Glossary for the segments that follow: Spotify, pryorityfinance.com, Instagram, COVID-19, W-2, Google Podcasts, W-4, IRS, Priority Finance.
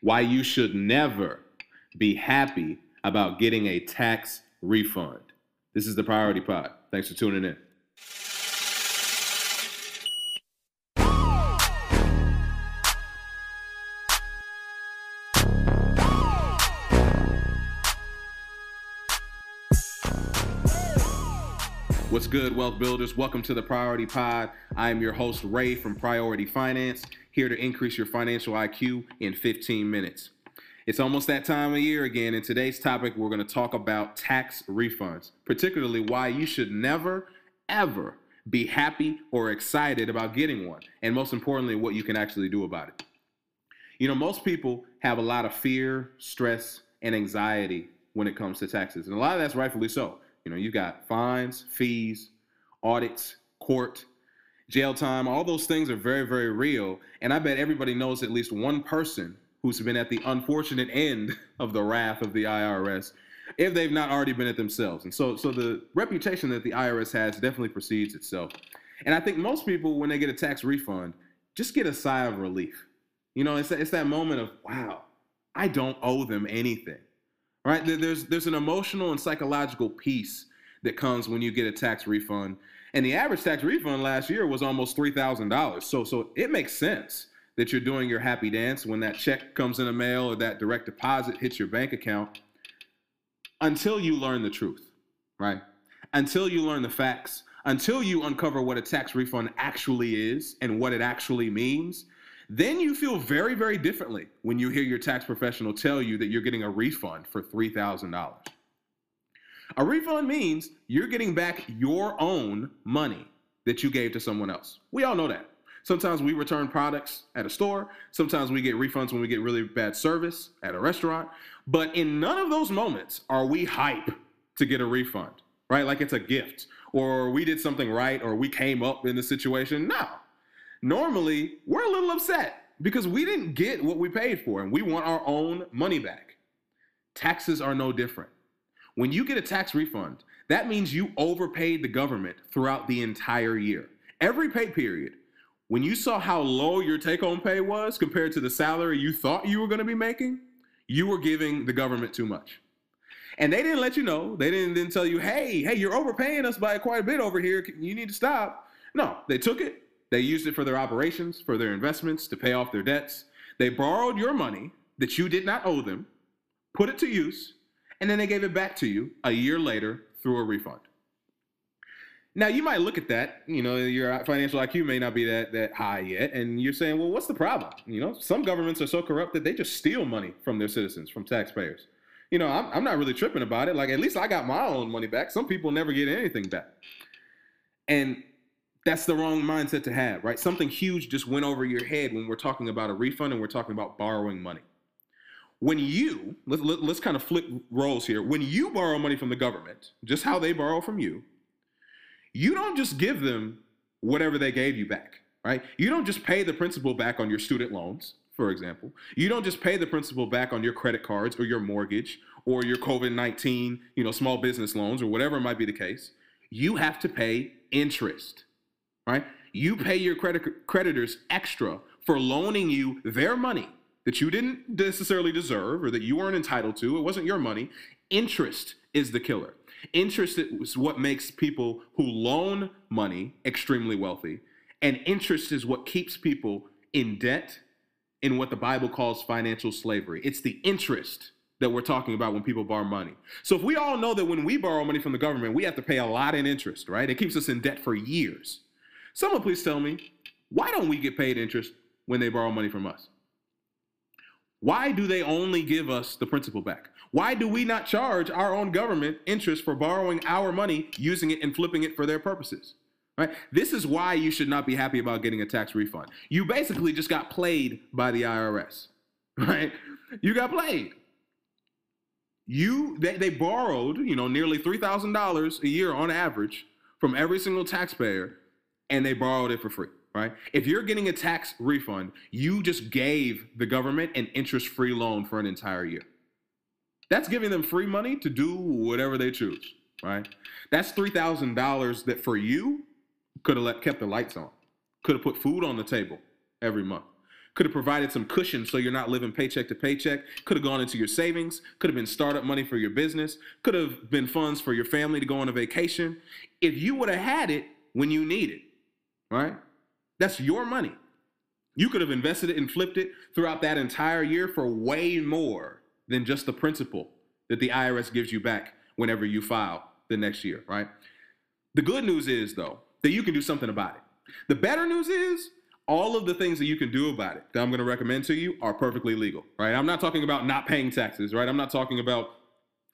why you should never be happy about getting a tax refund. This is the Priority Pod. Thanks for tuning in. What's good, Wealth Builders? Welcome to the Priority Pod. I am your host, Ray, from Priority Finance, here to increase your financial IQ in 15 minutes. It's almost that time of year again, and today's topic, we're going to talk about tax refunds, particularly why you should never, ever be happy or excited about getting one, and most importantly, what you can actually do about it. You know, most people have a lot of fear, stress, and anxiety when it comes to taxes, and a lot of that's rightfully so. You know, you got fines, fees, audits, court, jail time. All those things are very, very real. And I bet everybody knows at least one person who's been at the unfortunate end of the wrath of the IRS, if they've not already been it themselves. And so the reputation that the IRS has definitely precedes itself. And I think most people, when they get a tax refund, just get a sigh of relief. You know, it's that moment of, wow, I don't owe them anything. Right? There's an emotional and psychological peace that comes when you get a tax refund. And the average tax refund last year was almost $3,000. So it makes sense that you're doing your happy dance when that check comes in the mail or that direct deposit hits your bank account, until you learn the truth, right? Until you learn the facts, until you uncover what a tax refund actually is and what it actually means. Then you feel very, very differently when you hear your tax professional tell you that you're getting a refund for $3,000. A refund means you're getting back your own money that you gave to someone else. We all know that. Sometimes we return products at a store. Sometimes we get refunds when we get really bad service at a restaurant. But in none of those moments are we hype to get a refund, right? Like it's a gift, or we did something right, or we came up in the situation. No. Normally, we're a little upset because we didn't get what we paid for and we want our own money back. Taxes are no different. When you get a tax refund, that means you overpaid the government throughout the entire year. Every pay period, when you saw how low your take-home pay was compared to the salary you thought you were going to be making, you were giving the government too much. And they didn't let you know. They didn't tell you, hey, you're overpaying us by quite a bit over here. You need to stop. No, they took it. They used it for their operations, for their investments, to pay off their debts. They borrowed your money that you did not owe them, put it to use, and then they gave it back to you a year later through a refund. Now, you might look at that, you know, your financial IQ may not be that high yet, and you're saying, well, what's the problem? You know, some governments are so corrupt that they just steal money from their citizens, from taxpayers. You know, I'm not really tripping about it. Like, at least I got my own money back. Some people never get anything back. And that's the wrong mindset to have, right? Something huge just went over your head when we're talking about a refund and we're talking about borrowing money. When you, let's kind of flip roles here. When you borrow money from the government, just how they borrow from you, you don't just give them whatever they gave you back, right? You don't just pay the principal back on your student loans, for example. You don't just pay the principal back on your credit cards or your mortgage or your COVID-19, you know, small business loans or whatever might be the case. You have to pay interest. Right? You pay your creditors extra for loaning you their money that you didn't necessarily deserve or that you weren't entitled to. It wasn't your money. Interest is the killer. Interest is what makes people who loan money extremely wealthy. And interest is what keeps people in debt in what the Bible calls financial slavery. It's the interest that we're talking about when people borrow money. So if we all know that when we borrow money from the government, we have to pay a lot in interest, right? It keeps us in debt for years. Someone please tell me, why don't we get paid interest when they borrow money from us? Why do they only give us the principal back? Why do we not charge our own government interest for borrowing our money, using it and flipping it for their purposes? Right? This is why you should not be happy about getting a tax refund. You basically just got played by the IRS, right? You got played. They borrowed, you know, nearly $3,000 a year on average from every single taxpayer, and they borrowed it for free, right? If you're getting a tax refund, you just gave the government an interest-free loan for an entire year. That's giving them free money to do whatever they choose, right? That's $3,000 that for you could have kept the lights on, could have put food on the table every month, Could have provided some cushion so you're not living paycheck to paycheck. Could have gone into your savings. Could have been startup money for your business. Could have been funds for your family to go on a vacation. If you would have had it when you need it, right? That's your money. You could have invested it and flipped it throughout that entire year for way more than just the principal that the IRS gives you back whenever you file the next year, right? The good news is, though, that you can do something about it. The better news is all of the things that you can do about it that I'm going to recommend to you are perfectly legal, right? I'm not talking about not paying taxes, right? I'm not talking about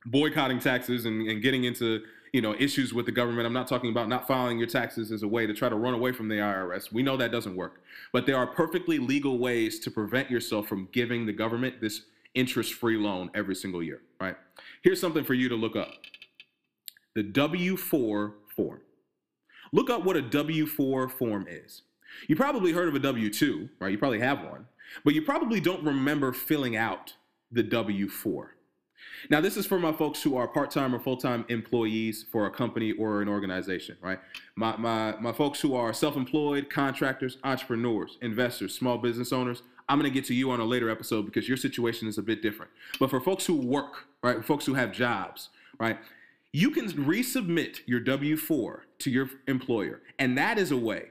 boycotting taxes and getting into, you know, issues with the government. I'm not talking about not filing your taxes as a way to try to run away from the IRS. We know that doesn't work. But there are perfectly legal ways to prevent yourself from giving the government this interest-free loan every single year, right? Here's something for you to look up. The W-4 form. Look up what a W-4 form is. You probably heard of a W-2, right? You probably have one, but you probably don't remember filling out the W-4. Now, this is for my folks who are part-time or full-time employees for a company or an organization, right? My folks who are self-employed, contractors, entrepreneurs, investors, small business owners, I'm going to get to you on a later episode because your situation is a bit different. But for folks who work, right, folks who have jobs, right, you can resubmit your W-4 to your employer, and that is a way,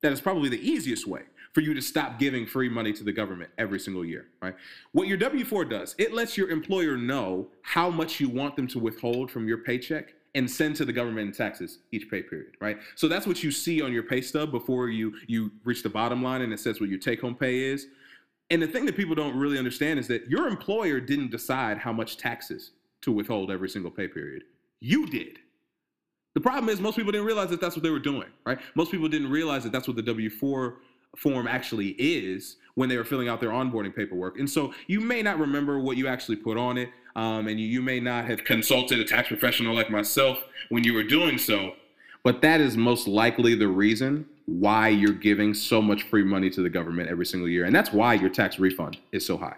that is probably the easiest way for you to stop giving free money to the government every single year, right? What your W-4 does, it lets your employer know how much you want them to withhold from your paycheck and send to the government in taxes each pay period, right? So that's what you see on your pay stub before you reach the bottom line, and it says what your take-home pay is. And the thing that people don't really understand is that your employer didn't decide how much taxes to withhold every single pay period. You did. The problem is most people didn't realize that that's what they were doing, right? Most people didn't realize that that's what the W-4 form actually is when they were filling out their onboarding paperwork. And so you may not remember what you actually put on it, and you may not have consulted a tax professional like myself when you were doing so, but that is most likely the reason why you're giving so much free money to the government every single year. And that's why your tax refund is so high.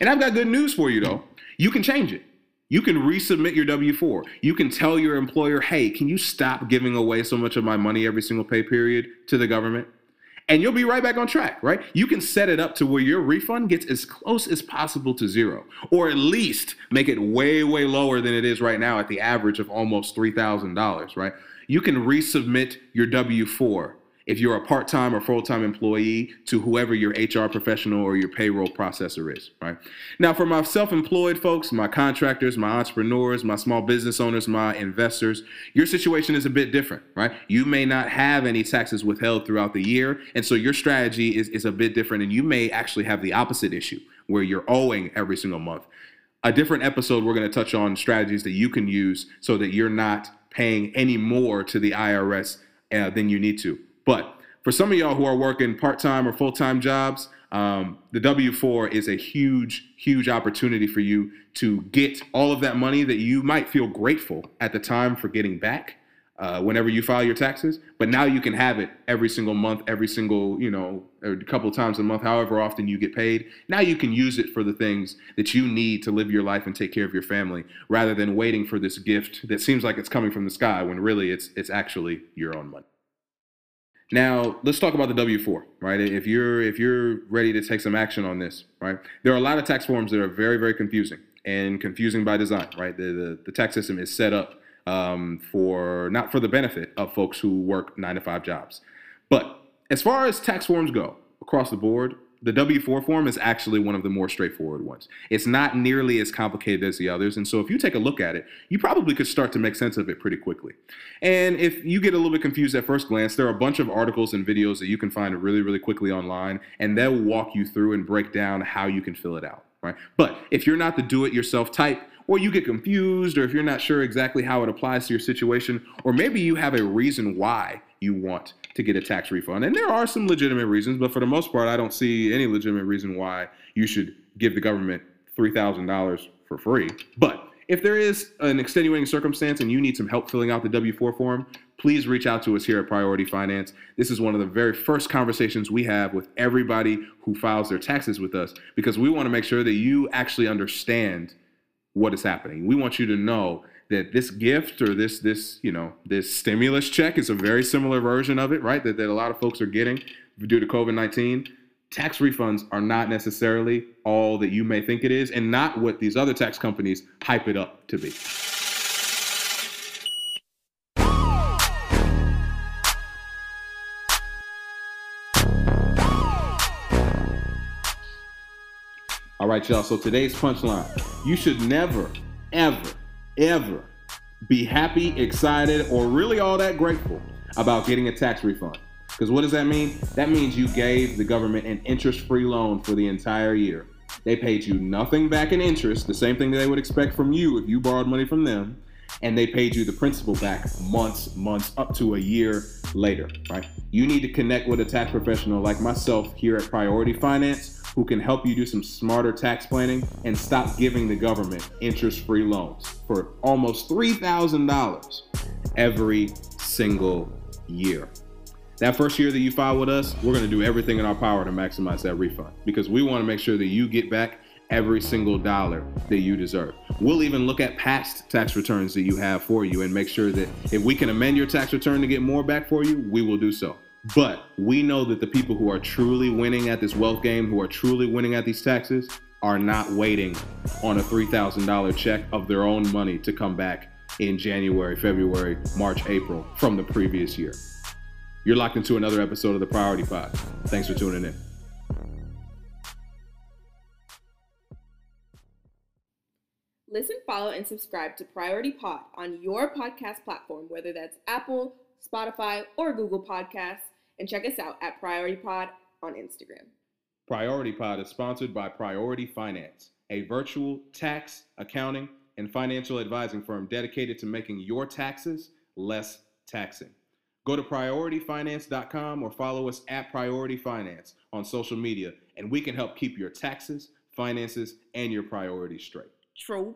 And I've got good news for you, though. You can change it. You can resubmit your W-4. You can tell your employer, hey, can you stop giving away so much of my money every single pay period to the government? And you'll be right back on track, right? You can set it up to where your refund gets as close as possible to zero, or at least make it way, way lower than it is right now at the average of almost $3,000, right? You can resubmit your W-4 if you're a part-time or full-time employee to whoever your HR professional or your payroll processor is, right? Now, for my self-employed folks, my contractors, my entrepreneurs, my small business owners, my investors, your situation is a bit different, right? You may not have any taxes withheld throughout the year, and so your strategy is a bit different, and you may actually have the opposite issue where you're owing every single month. A different episode, we're going to touch on strategies that you can use so that you're not paying any more to the IRS than you need to. But for some of y'all who are working part-time or full-time jobs, the W-4 is a huge, huge opportunity for you to get all of that money that you might feel grateful at the time for getting back whenever you file your taxes. But now you can have it every single month, every single, you know, a couple times a month, however often you get paid. Now you can use it for the things that you need to live your life and take care of your family rather than waiting for this gift that seems like it's coming from the sky when really it's actually your own money. Now, let's talk about the W-4, right? If you're ready to take some action on this, right? There are a lot of tax forms that are very, very confusing and confusing by design, right? The tax system is set up not for the benefit of folks who work 9-to-5 jobs. But as far as tax forms go across the board, the W-4 form is actually one of the more straightforward ones. It's not nearly as complicated as the others. And so if you take a look at it, you probably could start to make sense of it pretty quickly. And if you get a little bit confused at first glance, there are a bunch of articles and videos that you can find really, really quickly online, and they'll walk you through and break down how you can fill it out, right? But if you're not the do-it-yourself type, or you get confused, or if you're not sure exactly how it applies to your situation, or maybe you have a reason why you want to get a tax refund. And there are some legitimate reasons, but for the most part, I don't see any legitimate reason why you should give the government $3,000 for free. But if there is an extenuating circumstance and you need some help filling out the W-4 form, please reach out to us here at Priority Finance. This is one of the very first conversations we have with everybody who files their taxes with us, because we want to make sure that you actually understand what is happening. We want you to know that this gift or this stimulus check is a very similar version of it, right? That a lot of folks are getting due to COVID-19. tax refunds are not necessarily all that you may think it is, and not what these other tax companies hype it up to be. All right, y'all, so today's punchline. You should never, ever, ever be happy, excited, or really all that grateful about getting a tax refund. Because what does that mean? That means you gave the government an interest-free loan for the entire year. They paid you nothing back in interest, the same thing that they would expect from you if you borrowed money from them, and they paid you the principal back months, up to a year later, right? You need to connect with a tax professional like myself here at Priority Finance, who can help you do some smarter tax planning and stop giving the government interest-free loans for almost $3,000 every single year. That first year that you file with us, we're gonna do everything in our power to maximize that refund, because we wanna make sure that you get back every single dollar that you deserve. We'll even look at past tax returns that you have for you and make sure that if we can amend your tax return to get more back for you, we will do so. But we know that the people who are truly winning at this wealth game, who are truly winning at these taxes, are not waiting on a $3,000 check of their own money to come back in January, February, March, April from the previous year. You're locked into another episode of The Priority Pod. Thanks for tuning in. Listen, follow, and subscribe to Priority Pod on your podcast platform, whether that's Apple, Spotify, or Google Podcasts, and check us out at Priority Pod on Instagram. Priority Pod is sponsored by Priority Finance, a virtual tax, accounting, and financial advising firm dedicated to making your taxes less taxing. Go to PriorityFinance.com or follow us at Priority Finance on social media, and we can help keep your taxes, finances, and your priorities straight. True.